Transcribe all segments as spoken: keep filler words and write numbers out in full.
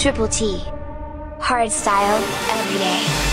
T T T Hardstyle Everyday.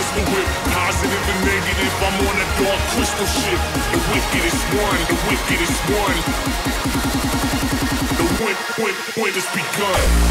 pistol whip. Positive and negative, I'm on that dark crystal shit. The wicked is one, the wicked is one. The win, win, win has begun. One.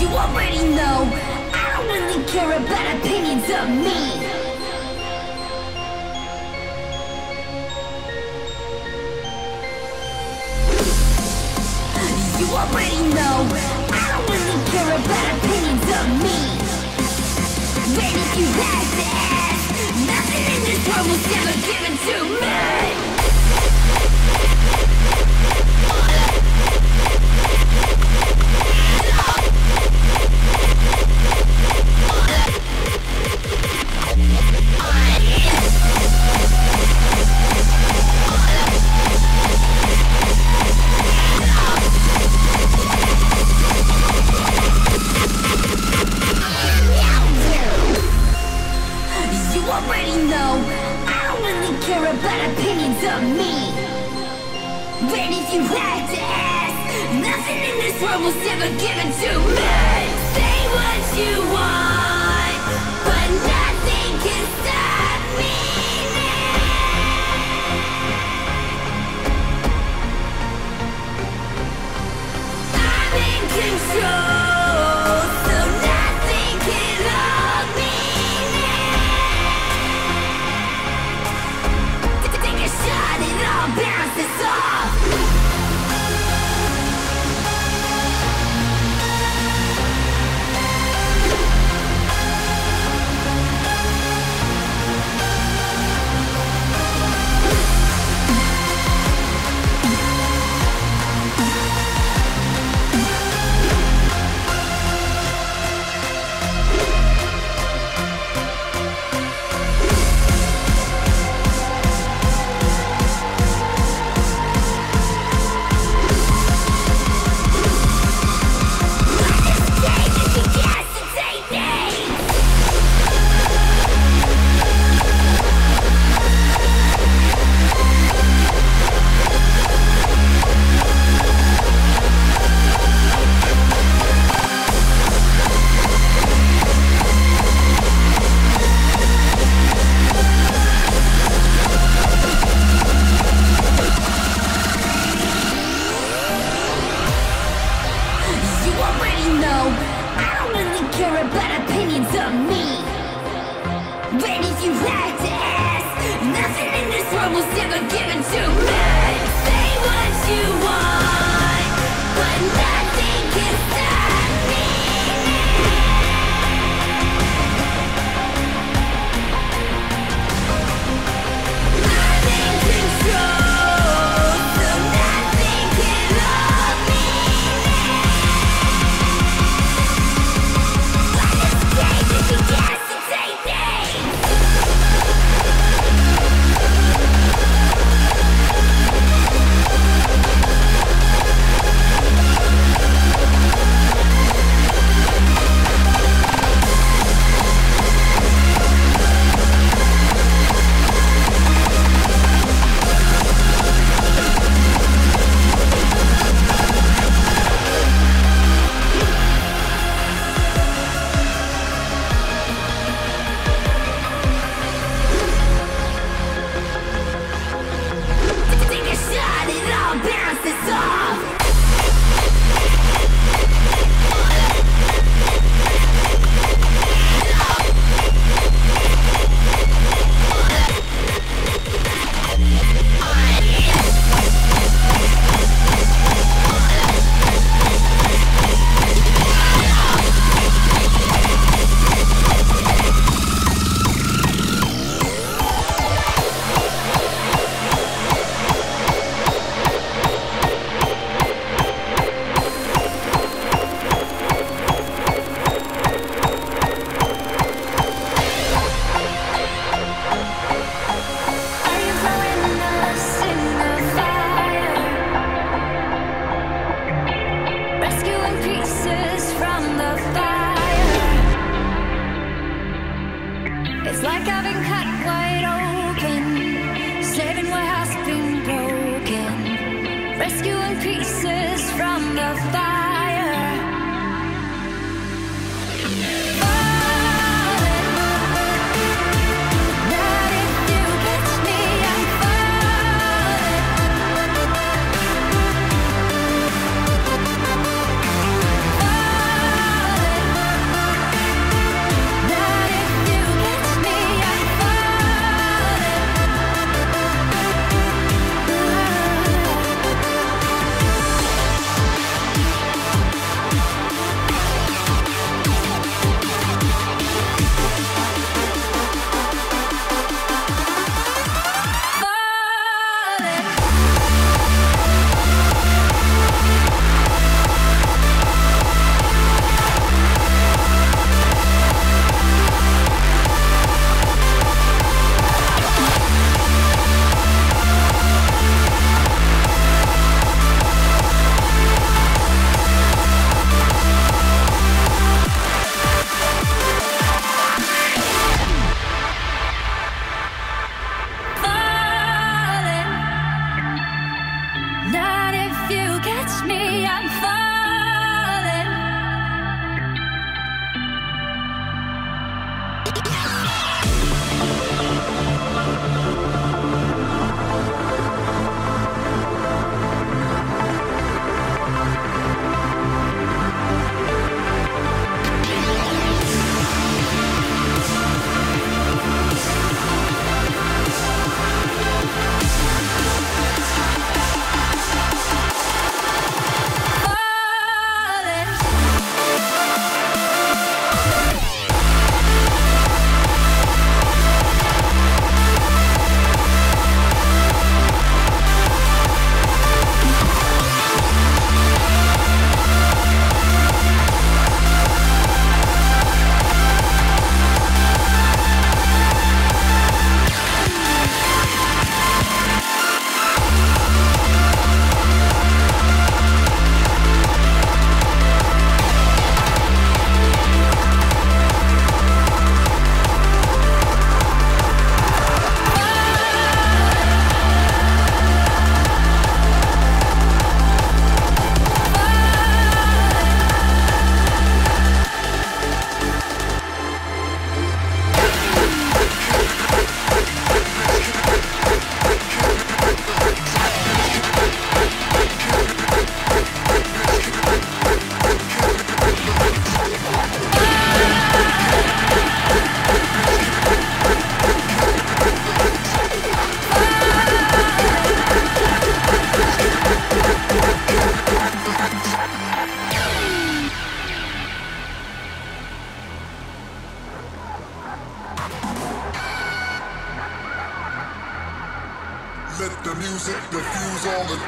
you already know I don't really care about opinions of me. You already know I don't really care about opinions of me. Then if you had to ask, nothing in this world was ever given to me.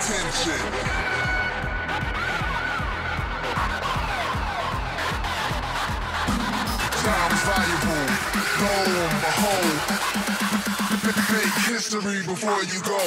attention. Time's valuable, go behold. Make history before you go.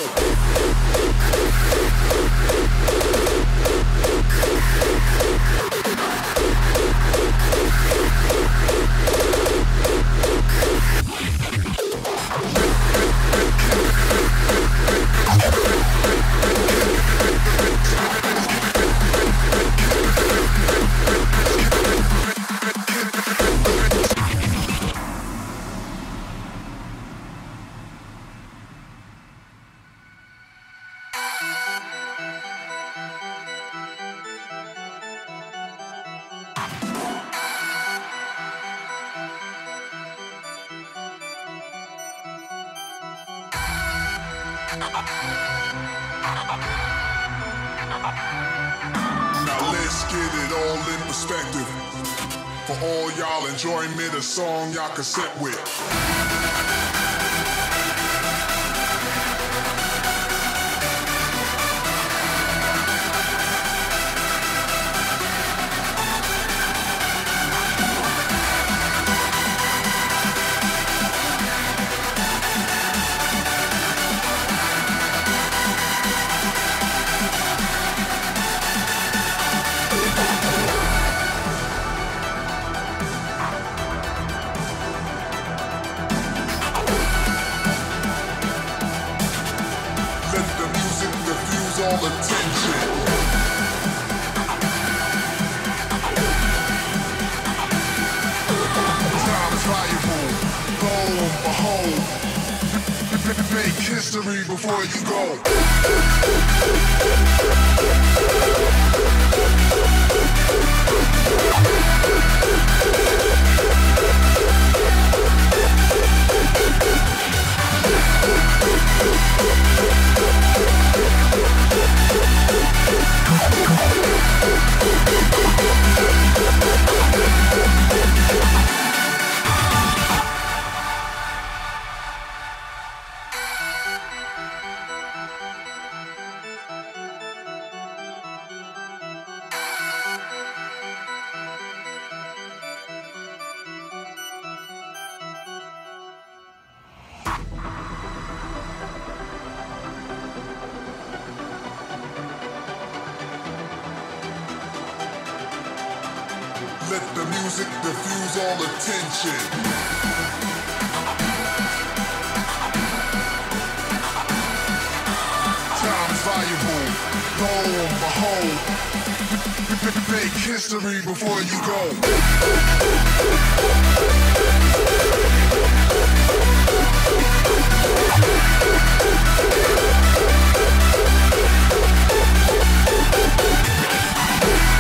Now let's get it all in perspective. For all y'all enjoyment, a song y'all can sit with. Make history before you go. Let the music diffuse all attention. Time's valuable, lo and behold. Make history before you go.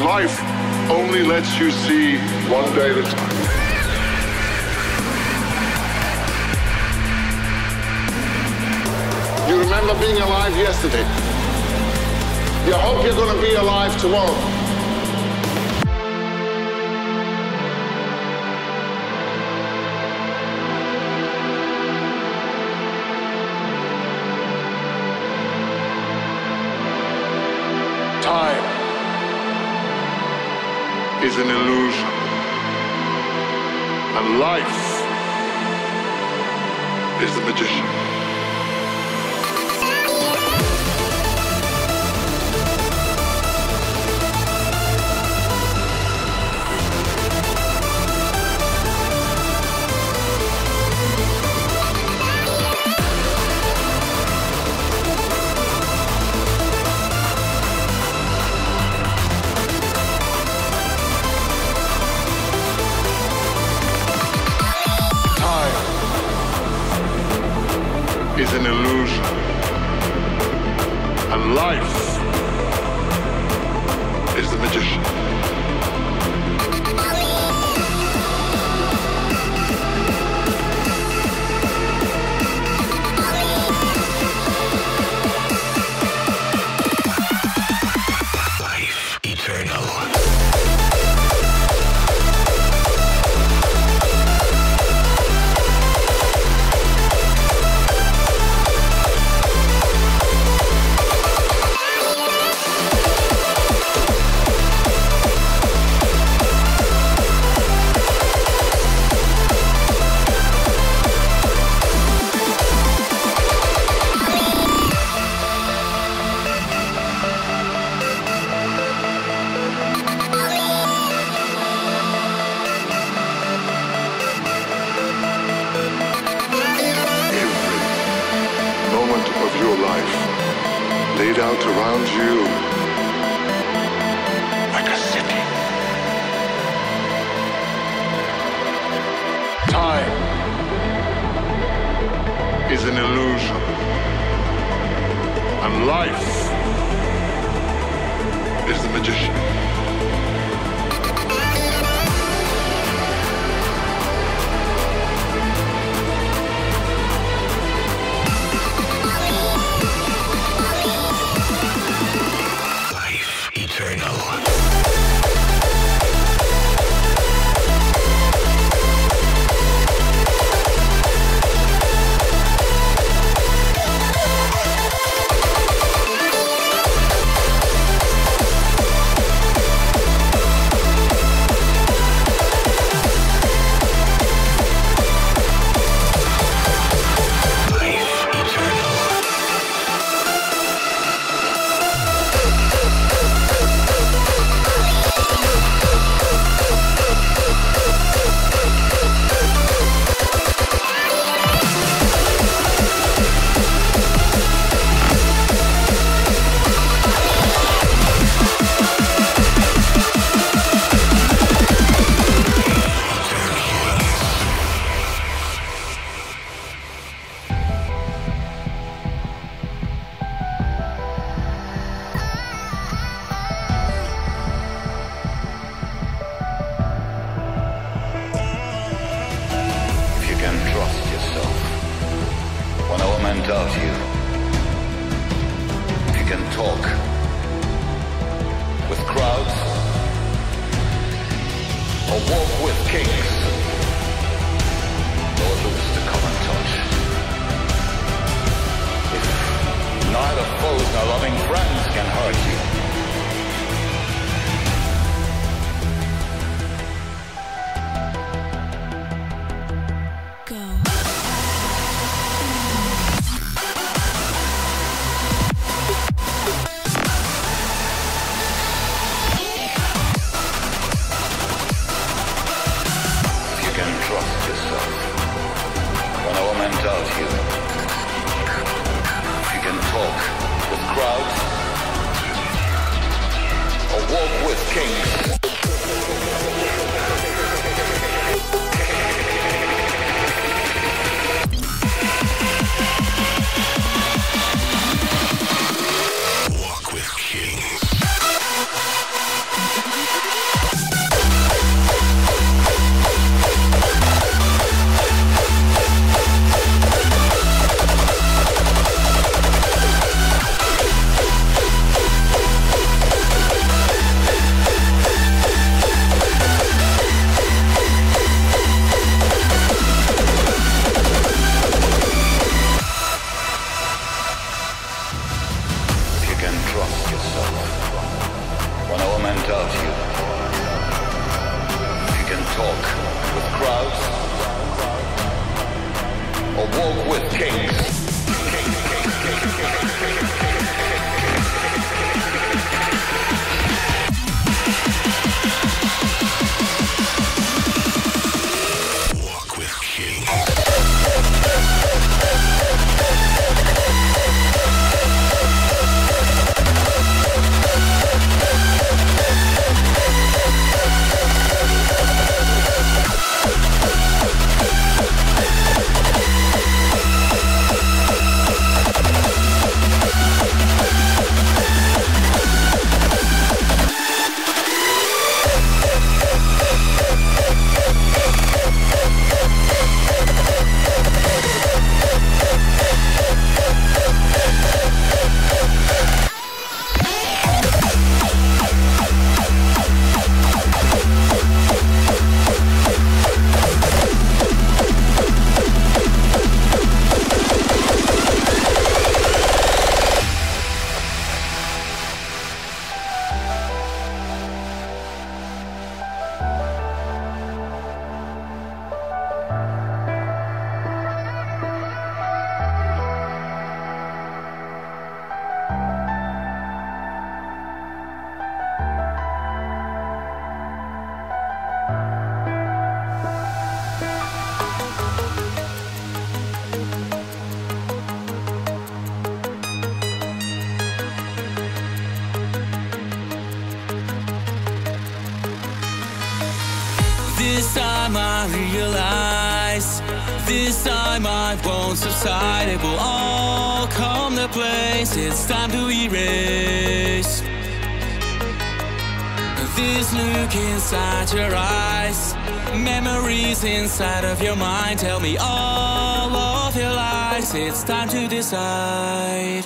Life only lets you see one day at a time. You remember being alive yesterday. You hope you're going to be alive tomorrow. Is an illusion, and life is the magician. and life is the magician. Life eternal. This time I realize, this time I won't subside. It will all come to place. It's time to erase this look inside your eyes, memories inside of your mind. Tell me all of your lies. It's time to decide.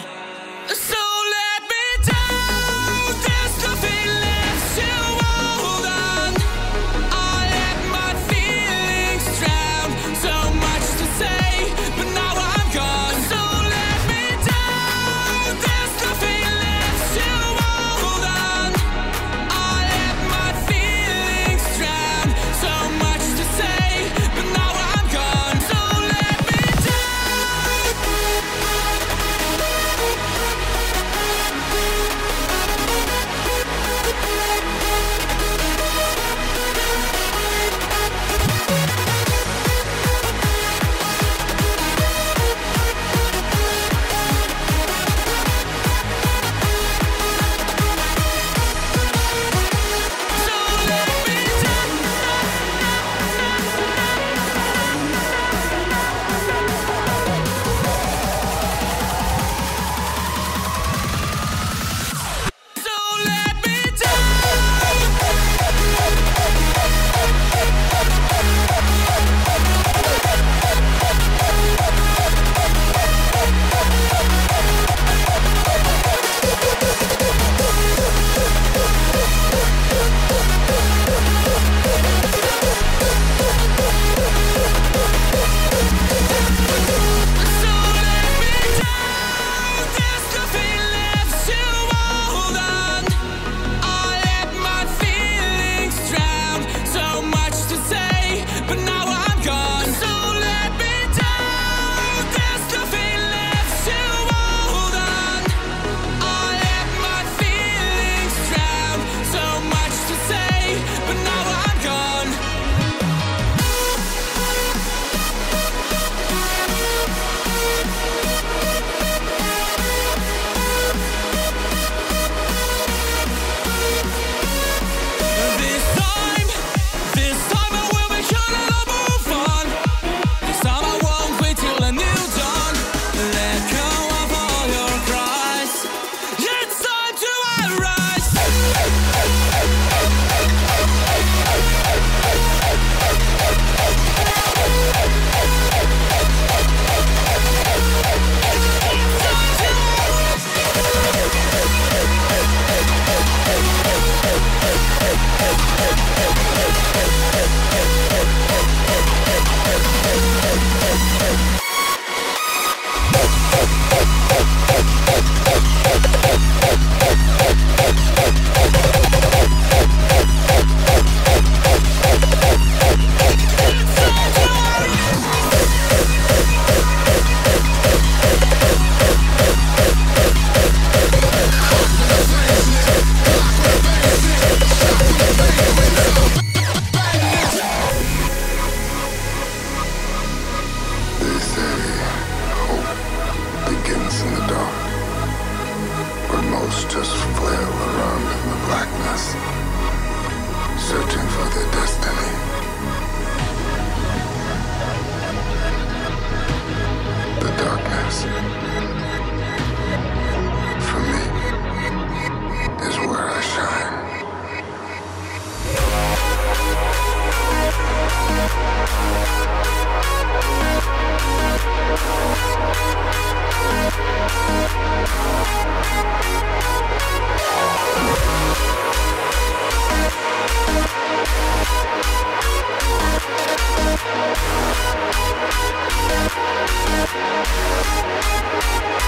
We'll be right back.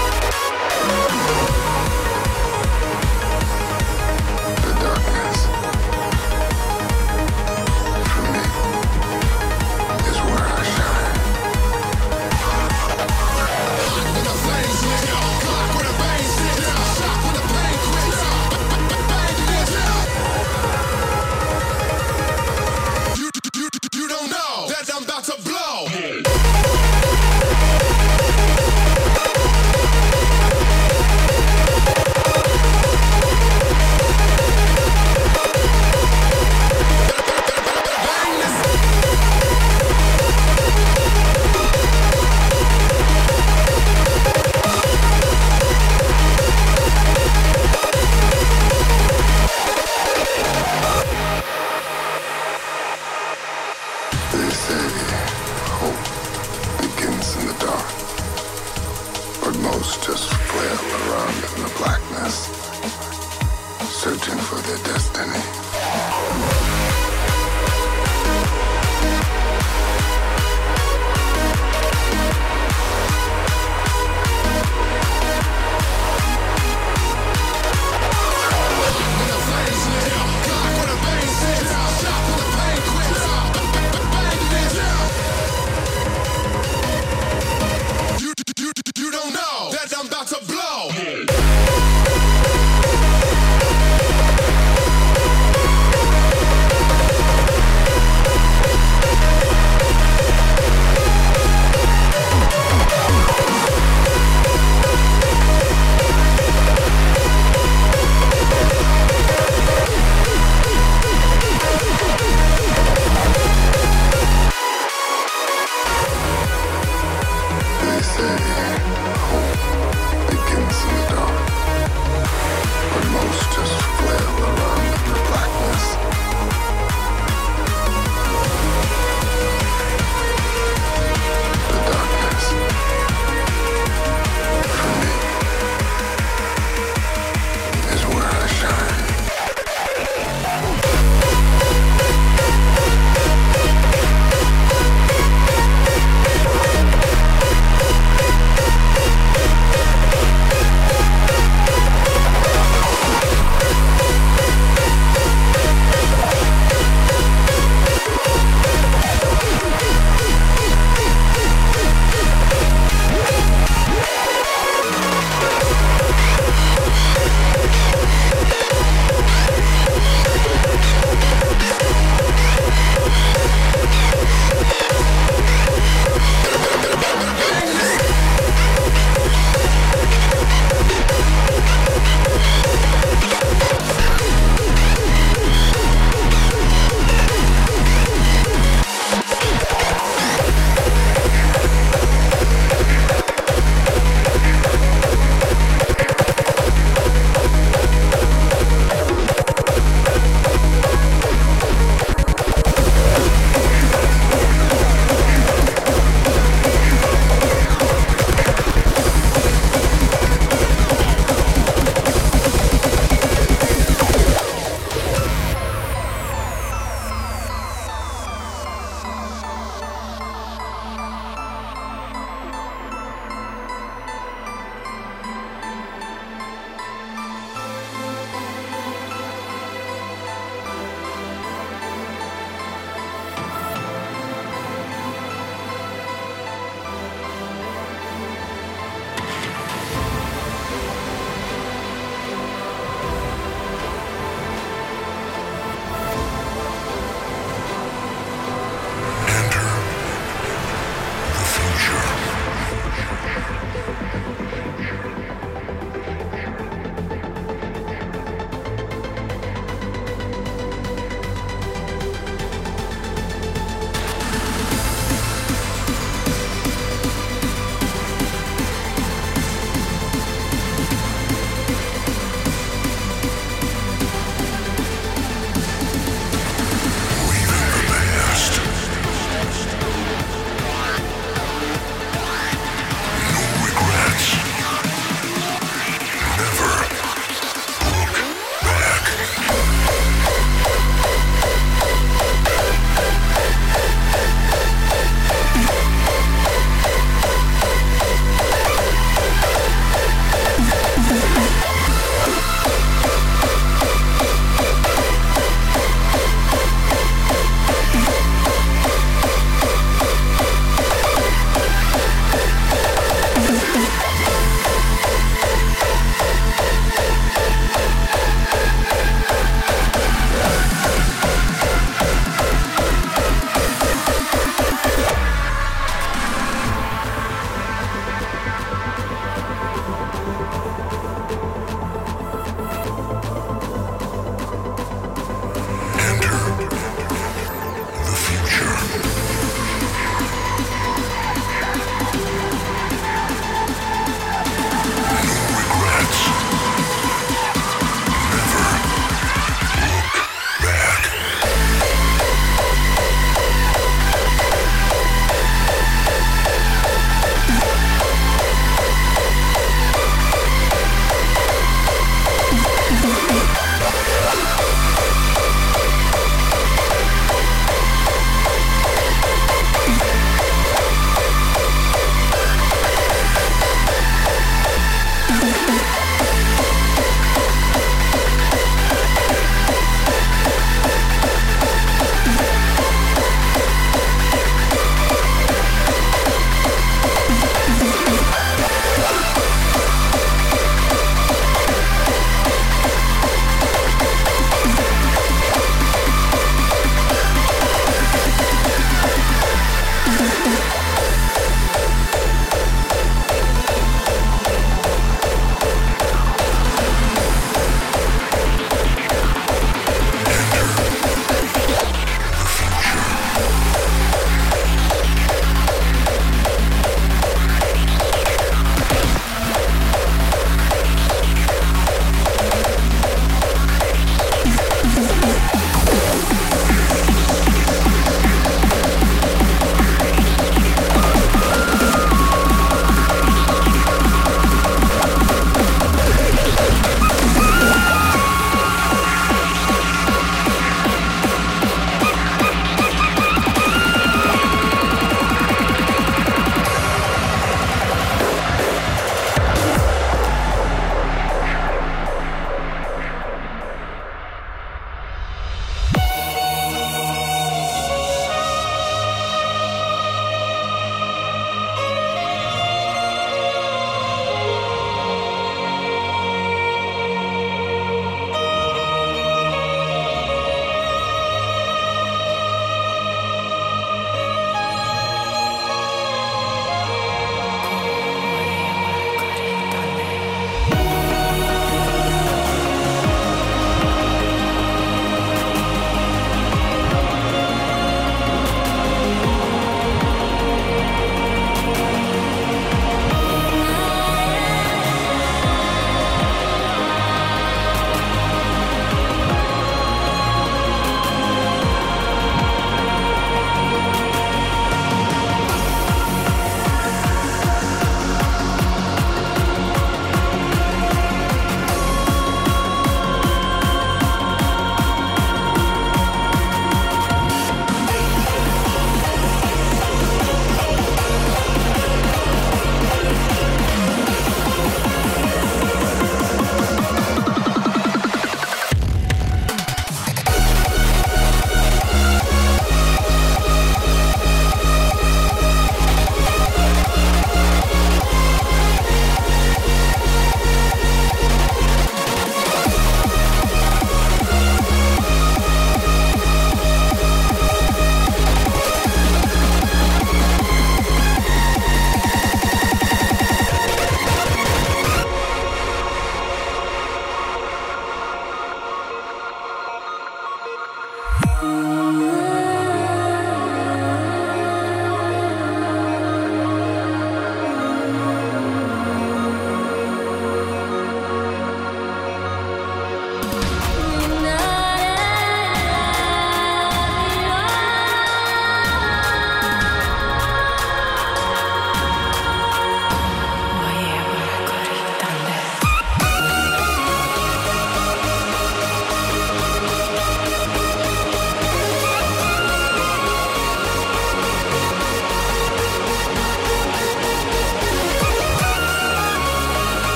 tenue. Blow!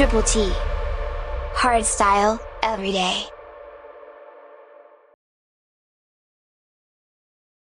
Triple T Hardstyle Everyday.